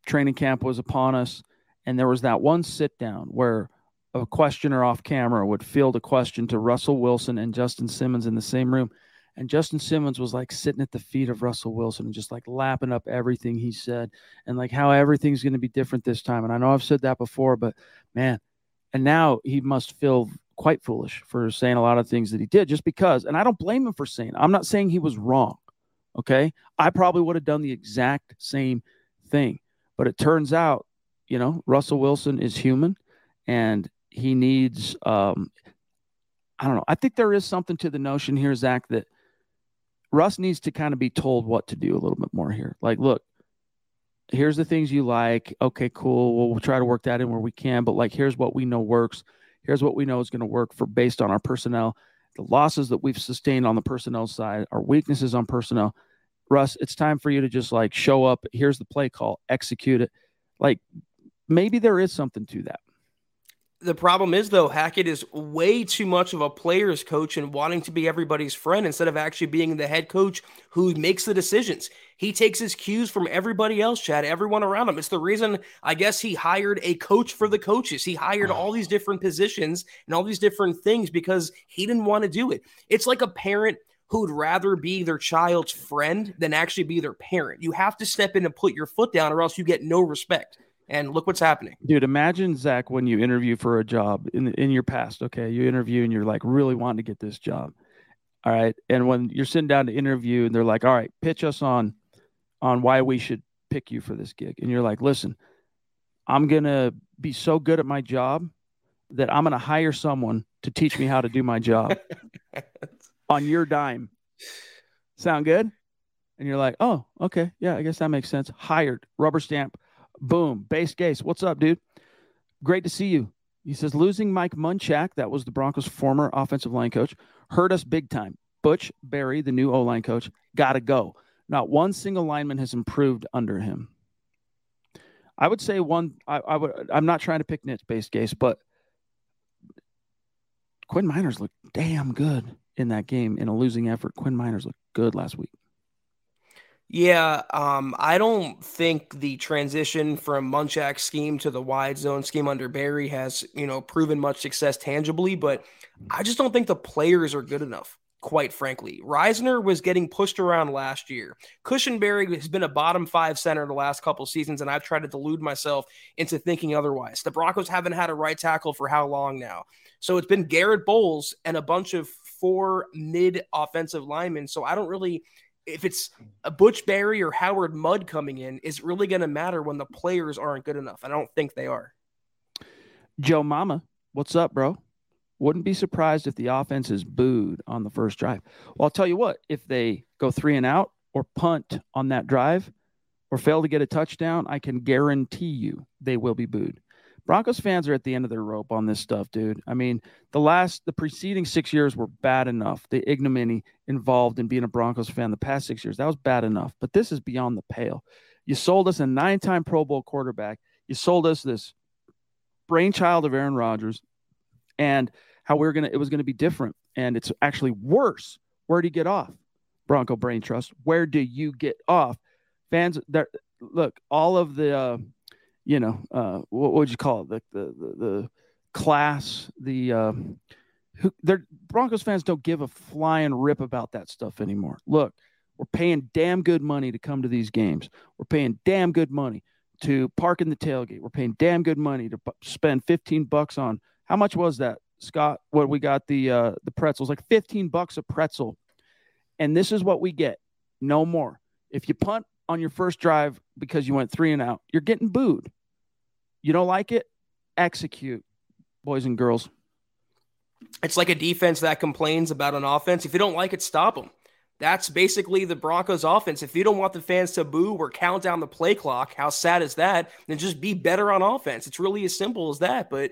training camp was upon us, and there was that one sit-down where a questioner off camera would field a question to Russell Wilson and Justin Simmons in the same room, and Justin Simmons was like sitting at the feet of Russell Wilson and just like lapping up everything he said and like how everything's going to be different this time. And I know I've said that before, but man, and now he must feel quite foolish for saying a lot of things that he did just because, and I don't blame him for saying, I'm not saying he was wrong. Okay. I probably would have done the exact same thing, but it turns out, you know, Russell Wilson is human and he needs, I don't know. I think there is something to the notion here, Zach, that Russ needs to kind of be told what to do a little bit more here. Like, look, here's the things you like. Okay, cool. Well, we'll try to work that in where we can, but like, here's what we know works. Here's what we know is going to work for based on our personnel, the losses that we've sustained on the personnel side, our weaknesses on personnel. Russ, it's time for you to just like show up. Here's the play call, execute it. Like, maybe there is something to that. The problem is, though, Hackett is way too much of a player's coach and wanting to be everybody's friend instead of actually being the head coach who makes the decisions. He takes his cues from everybody else, Chad, everyone around him. It's the reason, I guess, he hired a coach for the coaches. He hired all these different positions and all these different things because he didn't want to do it. It's like a parent who'd rather be their child's friend than actually be their parent. You have to step in and put your foot down or else you get no respect. And look what's happening. Dude, imagine, Zach, when you interview for a job in your past, okay? You interview and you're like really wanting to get this job, all right? And when you're sitting down to interview and they're like, all right, pitch us on why we should pick you for this gig. And you're like, listen, I'm going to be so good at my job that I'm going to hire someone to teach me how to do my job on your dime. Sound good? And you're like, oh, okay. Yeah, I guess that makes sense. Hired, rubber stamp, boom, base case. What's up, dude? Great to see you. He says, losing Mike Munchak, that was the Broncos' former offensive line coach, hurt us big time. Butch Berry, the new O-line coach, got to go. Not one single lineman has improved under him. I would say one, I'm not trying to pick nits base case, but Quinn Miners looked damn good in that game in a losing effort. Quinn Miners looked good last week. Yeah, I don't think the transition from Munchak's scheme to the wide zone scheme under Berry has, proven much success tangibly, but I just don't think the players are good enough, quite frankly. Risner was getting pushed around last year. Cushenberry has been a bottom five center the last couple seasons, and I've tried to delude myself into thinking otherwise. The Broncos haven't had a right tackle for how long now? So it's been Garrett Bowles and a bunch of four mid-offensive linemen, so I don't really... If it's a Butch Berry or Howard Mudd coming in, it's really going to matter when the players aren't good enough. I don't think they are. Joe Mama, what's up, bro? Wouldn't be surprised if the offense is booed on the first drive. Well, I'll tell you what, if they go 3 and out or punt on that drive or fail to get a touchdown, I can guarantee you they will be booed. Broncos fans are at the end of their rope on this stuff, dude. I mean, the preceding 6 years were bad enough. The ignominy involved in being a Broncos fan the past 6 years, that was bad enough. But this is beyond the pale. You sold us a 9-time Pro Bowl quarterback. You sold us this brainchild of Aaron Rodgers and how it was going to be different. And it's actually worse. Where do you get off? Bronco Brain Trust. Where do you get off? Fans, look, all of the... what would you call it? The class, Broncos fans don't give a flying rip about that stuff anymore. Look, we're paying damn good money to come to these games. We're paying damn good money to park in the tailgate. We're paying damn good money to spend $15 on. How much was that, Scott? What we got the pretzels, like $15 a pretzel. And this is what we get. No more. If you punt on your first drive because you went 3 and out, you're getting booed. You don't like it? Execute, boys and girls. It's like a defense that complains about an offense. If you don't like it, stop them. That's basically the Broncos offense. If you don't want the fans to boo or count down the play clock, how sad is that? Then just be better on offense. It's really as simple as that, but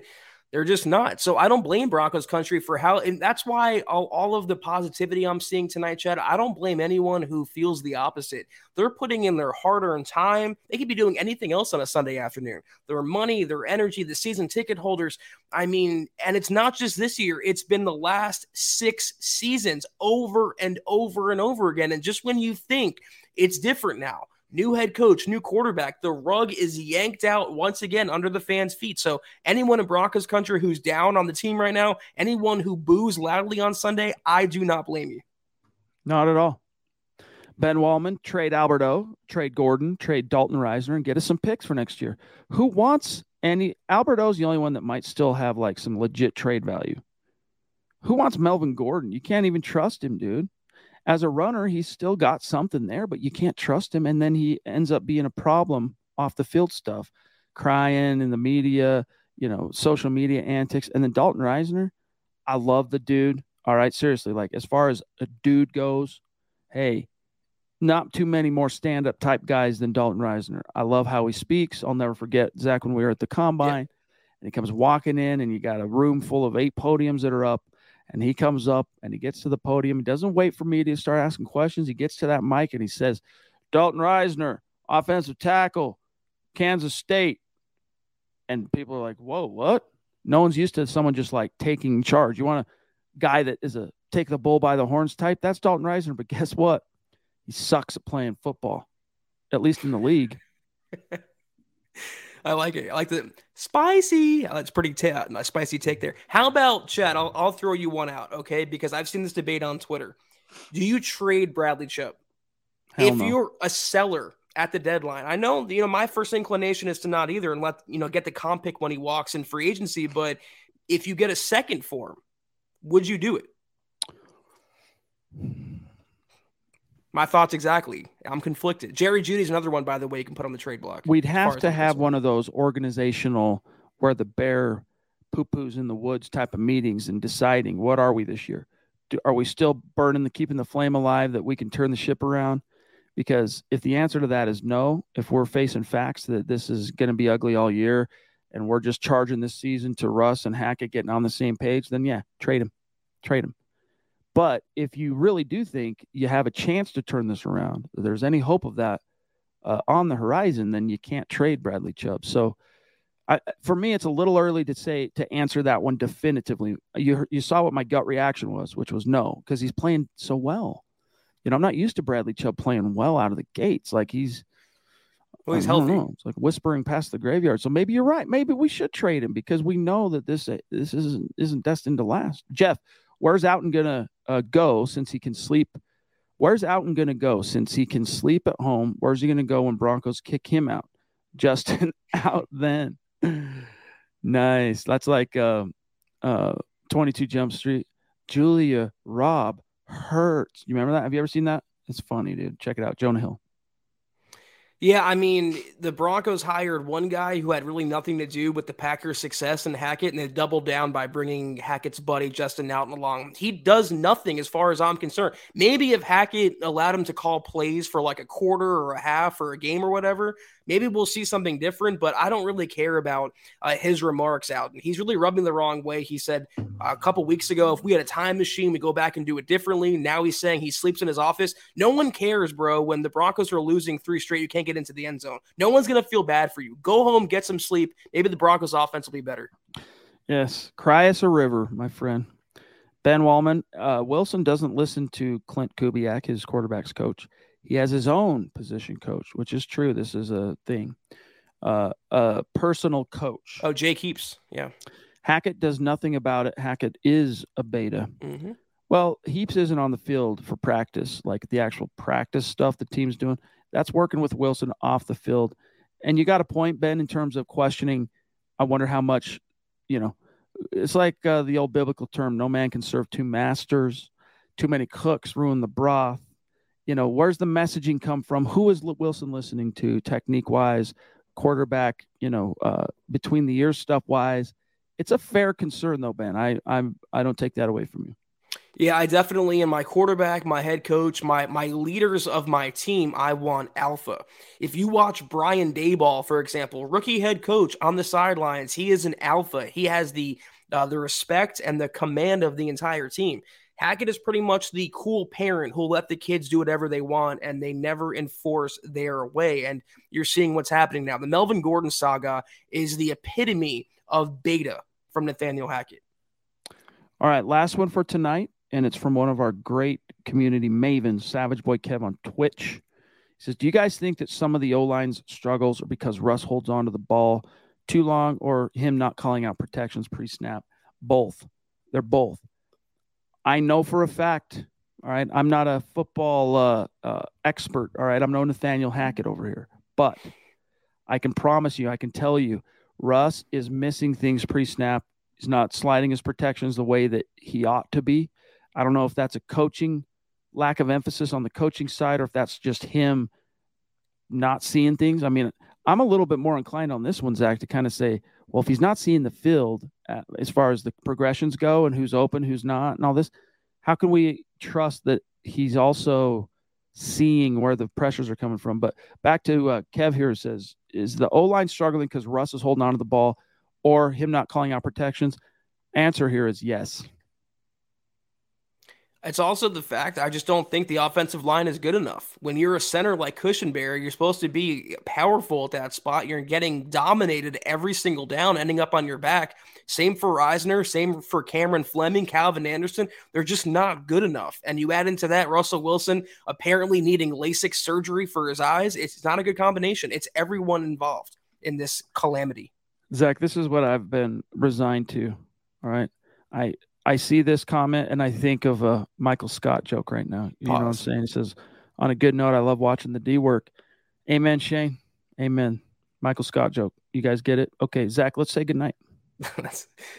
they're just not. So I don't blame Broncos country for how, and that's why all of the positivity I'm seeing tonight, Chad, I don't blame anyone who feels the opposite. They're putting in their hard-earned time. They could be doing anything else on a Sunday afternoon. Their money, their energy, the season ticket holders. I mean, and it's not just this year. It's been the last 6 seasons over and over and over again. And just when you think it's different now, new head coach, new quarterback, the rug is yanked out once again under the fans' feet. So anyone in Broncos country who's down on the team right now, anyone who boos loudly on Sunday, I do not blame you. Not at all. Ben Wallman, trade Albert O, trade Gordon, trade Dalton Risner, and get us some picks for next year. Who wants any? Albert O's the only one that might still have like some legit trade value. Who wants Melvin Gordon? You can't even trust him, dude. As a runner, he's still got something there, but you can't trust him. And then he ends up being a problem off the field stuff, crying in the media, social media antics. And then Dalton Risner, I love the dude. All right, seriously, like as far as a dude goes, hey, not too many more stand-up type guys than Dalton Risner. I love how he speaks. I'll never forget, Zach, when we were at the Combine, and he comes walking in and you got a room full of 8 podiums that are up. And he comes up and he gets to the podium. He doesn't wait for me to start asking questions. He gets to that mic and he says, Dalton Risner, offensive tackle, Kansas State. And people are like, whoa, what? No one's used to someone just like taking charge. You want a guy that is a take the bull by the horns type? That's Dalton Risner. But guess what? He sucks at playing football, at least in the league. I like it. I like the spicy. That's pretty spicy take there. How about, Chad, I'll throw you one out, okay? Because I've seen this debate on Twitter. Do you trade Bradley Chubb? Hell no. You're a seller at the deadline, I know, my first inclination is to not either and let, get the comp pick when he walks in free agency. But if you get a second for him, would you do it? My thoughts exactly. I'm conflicted. Jerry Judy's another one, by the way, you can put on the trade block. We'd have to have one of those organizational where the bear poo-poos in the woods type of meetings and deciding what are we this year? Are we still keeping the flame alive that we can turn the ship around? Because if the answer to that is no, if we're facing facts that this is going to be ugly all year and we're just charging this season to Russ and Hackett getting on the same page, then yeah, trade him. But if you really do think you have a chance to turn this around, if there's any hope of that on the horizon, then you can't trade Bradley Chubb. So for me, it's a little early to answer that one definitively. You saw what my gut reaction was, which was no, because he's playing so well. You know, I'm not used to Bradley Chubb playing well out of the gates. Like he's healthy. It's like whispering past the graveyard. So maybe you're right. Maybe we should trade him because we know that this isn't destined to last. Jeff, where's Outten gonna go since he can sleep? Where's Outten gonna go since he can sleep at home? Where's he gonna go when Broncos kick him out? Justin out then. Nice. That's like 22 Jump Street. Julia Robb. Hurts. You remember that? Have you ever seen that? It's funny, dude. Check it out. Jonah Hill. Yeah, I mean, the Broncos hired one guy who had really nothing to do with the Packers' success and Hackett, and they doubled down by bringing Hackett's buddy Justin Outten along. He does nothing as far as I'm concerned. Maybe if Hackett allowed him to call plays for like a quarter or a half or a game or whatever, maybe we'll see something different, but I don't really care about his remarks out. And he's really rubbing the wrong way. He said a couple weeks ago, if we had a time machine, we go back and do it differently. Now he's saying he sleeps in his office. No one cares, bro. When the Broncos are losing three straight, you can't get into the end zone. No one's going to feel bad for you. Go home, get some sleep. Maybe the Broncos offense will be better. Yes. Cry us a river, my friend. Ben Wallman, Wilson doesn't listen to Clint Kubiak, his quarterback's coach. He has his own position coach, which is true. This is a thing. A personal coach. Oh, Jake Heaps. Yeah. Hackett does nothing about it. Hackett is a beta. Mm-hmm. Well, Heaps isn't on the field for practice, like the actual practice stuff the team's doing. That's working with Wilson off the field. And you got a point, Ben, in terms of questioning. I wonder how much, you know, it's like the old biblical term, no man can serve two masters. Too many cooks ruin the broth. You know, where's the messaging come from? Who is Wilson listening to technique-wise, quarterback, you know, between the ears stuff-wise? It's a fair concern, though, Ben. I don't take that away from you. Yeah, I definitely am my quarterback, my head coach, my leaders of my team. I want alpha. If you watch Brian Daboll, for example, rookie head coach on the sidelines, he is an alpha. He has the respect and the command of the entire team. Hackett is pretty much the cool parent who'll let the kids do whatever they want, and they never enforce their way. And you're seeing what's happening now. The Melvin Gordon saga is the epitome of beta from Nathaniel Hackett. All right, last one for tonight, and it's from one of our great community mavens, Savage Boy Kev on Twitch. He says, do you guys think that some of the O-line's struggles are because Russ holds on to the ball too long or him not calling out protections pre-snap? Both. They're both. I know for a fact, all right, I'm not a football expert, all right? I'm no Nathaniel Hackett over here. But I can promise you, I can tell you, Russ is missing things pre-snap. He's not sliding his protections the way that he ought to be. I don't know if that's a coaching lack of emphasis on the coaching side or if that's just him not seeing things. I mean, I'm a little bit more inclined on this one, Zach, to kind of say, well, if he's not seeing the field as far as the progressions go and who's open, who's not, and all this, how can we trust that he's also seeing where the pressures are coming from? But back to Kev here says, is the O-line struggling because Russ is holding on to the ball or him not calling out protections? Answer here is yes. It's also the fact I just don't think the offensive line is good enough. When you're a center like Cushenberry, you're supposed to be powerful at that spot. You're getting dominated every single down, ending up on your back. Same for Risner, same for Cameron Fleming, Calvin Anderson. They're just not good enough. And you add into that Russell Wilson apparently needing LASIK surgery for his eyes. It's not a good combination. It's everyone involved in this calamity. Zach, this is what I've been resigned to, all right? I see this comment, and I think of a Michael Scott joke right now. You know what I'm saying? He says, on a good note, I love watching the D work. Amen, Shane. Amen. Michael Scott joke. You guys get it? Okay, Zach, let's say goodnight.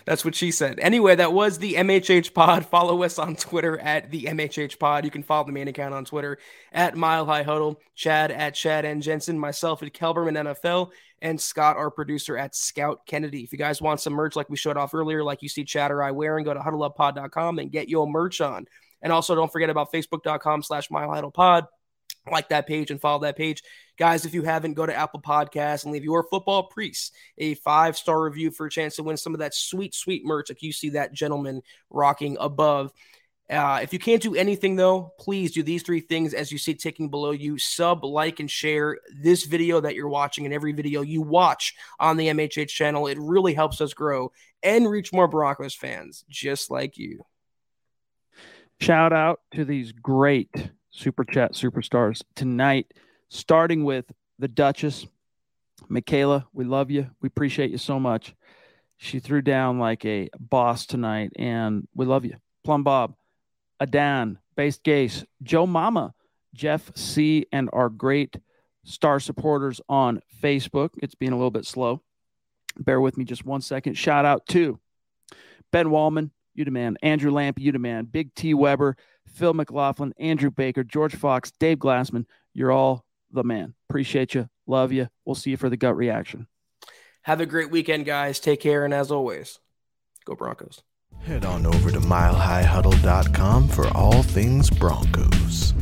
That's what she said. Anyway, that was the MHH pod. Follow us on Twitter at the MHH pod. You can follow the main account on Twitter at Mile High Huddle, Chad at Chad and Jensen, myself at Kelberman NFL, and Scott, our producer, at Scout Kennedy. If you guys want some merch like we showed off earlier, like you see Chad or I wearing, go to huddleuppod.com and get your merch on. And also don't forget about facebook.com/milehighhuddlepod. Like that page and follow that page. Guys, if you haven't, go to Apple Podcasts and leave your football priest a 5-star review for a chance to win some of that sweet, sweet merch like you see that gentleman rocking above. If you can't do anything, though, please do these three things as you see ticking below you. Sub, like, and share this video that you're watching and every video you watch on the MHH channel. It really helps us grow and reach more Broncos fans just like you. Shout out to these great Super Chat superstars tonight, starting with the Duchess. Michaela, we love you. We appreciate you so much. She threw down like a boss tonight, and we love you. Plum Bob, Adan, Based Gase, Joe Mama, Jeff C., and our great star supporters on Facebook. It's being a little bit slow. Bear with me just 1 second. Shout out to Ben Wallman, you the man, Andrew Lamp, you the man, Big T Weber, Phil McLaughlin, Andrew Baker, George Fox, Dave Glassman. You're all the man. Appreciate you. Love you. We'll see you for the gut reaction. Have a great weekend, guys. Take care. And as always, go Broncos. Head on over to milehighhuddle.com for all things Broncos.